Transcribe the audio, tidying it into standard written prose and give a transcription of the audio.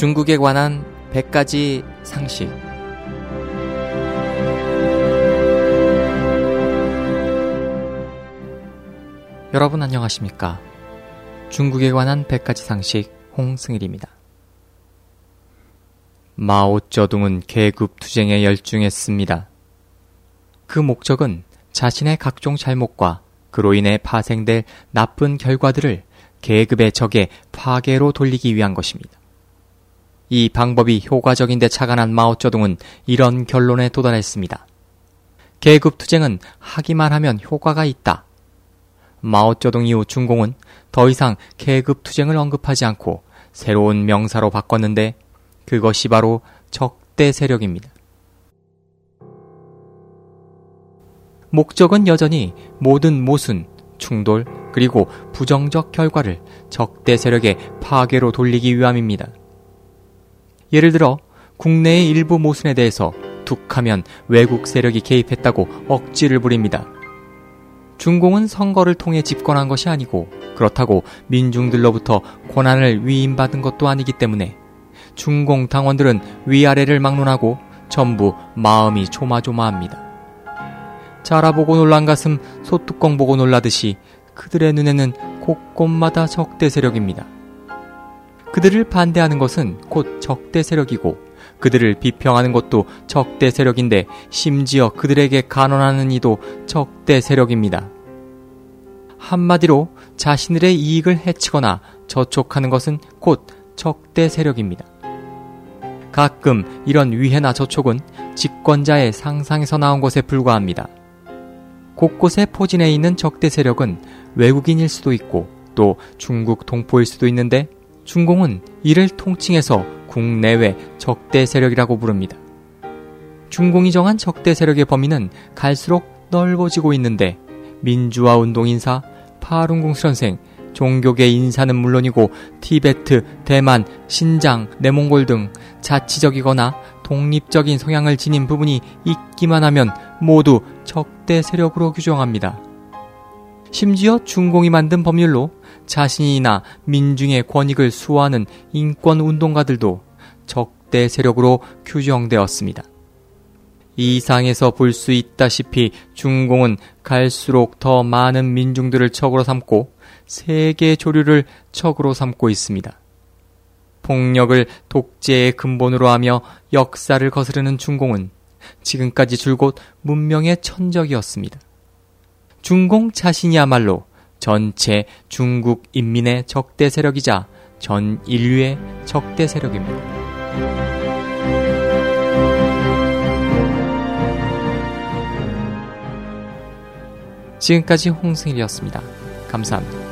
중국에 관한 100가지 상식. 여러분 안녕하십니까? 중국에 관한 100가지 상식 홍승일입니다. 마오쩌둥은 계급투쟁에 열중했습니다. 그 목적은 자신의 각종 잘못과 그로 인해 파생될 나쁜 결과들을 계급의 적의 파괴로 돌리기 위한 것입니다. 이 방법이 효과적인데 착안한 마오쩌둥은 이런 결론에 도달했습니다. 계급투쟁은 하기만 하면 효과가 있다. 마오쩌둥 이후 중공은 더 이상 계급투쟁을 언급하지 않고 새로운 명사로 바꿨는데 그것이 바로 적대세력입니다. 목적은 여전히 모든 모순, 충돌, 그리고 부정적 결과를 적대세력의 파괴로 돌리기 위함입니다. 예를 들어 국내의 일부 모순에 대해서 툭하면 외국 세력이 개입했다고 억지를 부립니다. 중공은 선거를 통해 집권한 것이 아니고 그렇다고 민중들로부터 권한을 위임받은 것도 아니기 때문에 중공 당원들은 위아래를 막론하고 전부 마음이 조마조마합니다. 자라보고 놀란 가슴 소뚜껑 보고 놀라듯이 그들의 눈에는 곳곳마다 적대세력입니다. 그들을 반대하는 것은 곧 적대세력이고 그들을 비평하는 것도 적대세력인데 심지어 그들에게 간언하는 이도 적대세력입니다. 한마디로 자신들의 이익을 해치거나 저촉하는 것은 곧 적대세력입니다. 가끔 이런 위해나 저촉은 집권자의 상상에서 나온 것에 불과합니다. 곳곳에 포진해 있는 적대세력은 외국인일 수도 있고 또 중국 동포일 수도 있는데 중공은 이를 통칭해서 국내외 적대세력이라고 부릅니다. 중공이 정한 적대세력의 범위는 갈수록 넓어지고 있는데 민주화운동 인사, 파룬궁 수련생, 종교계 인사는 물론이고 티베트, 대만, 신장, 내몽골 등 자치적이거나 독립적인 성향을 지닌 부분이 있기만 하면 모두 적대세력으로 규정합니다. 심지어 중공이 만든 법률로 자신이나 민중의 권익을 수호하는 인권운동가들도 적대세력으로 규정되었습니다. 이상에서 볼 수 있다시피 중공은 갈수록 더 많은 민중들을 적으로 삼고 세계 조류를 적으로 삼고 있습니다. 폭력을 독재의 근본으로 하며 역사를 거스르는 중공은 지금까지 줄곧 문명의 천적이었습니다. 중공 자신이야말로 전체 중국 인민의 적대세력이자 전 인류의 적대세력입니다. 지금까지 홍승일이었습니다. 감사합니다.